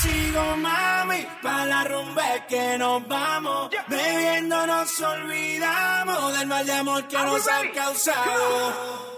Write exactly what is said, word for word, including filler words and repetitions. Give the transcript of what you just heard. sigo, mami, pa' la rumba es que nos vamos. Yeah. Bebiendo nos olvidamos del mal de amor que Are nos han causado. Go.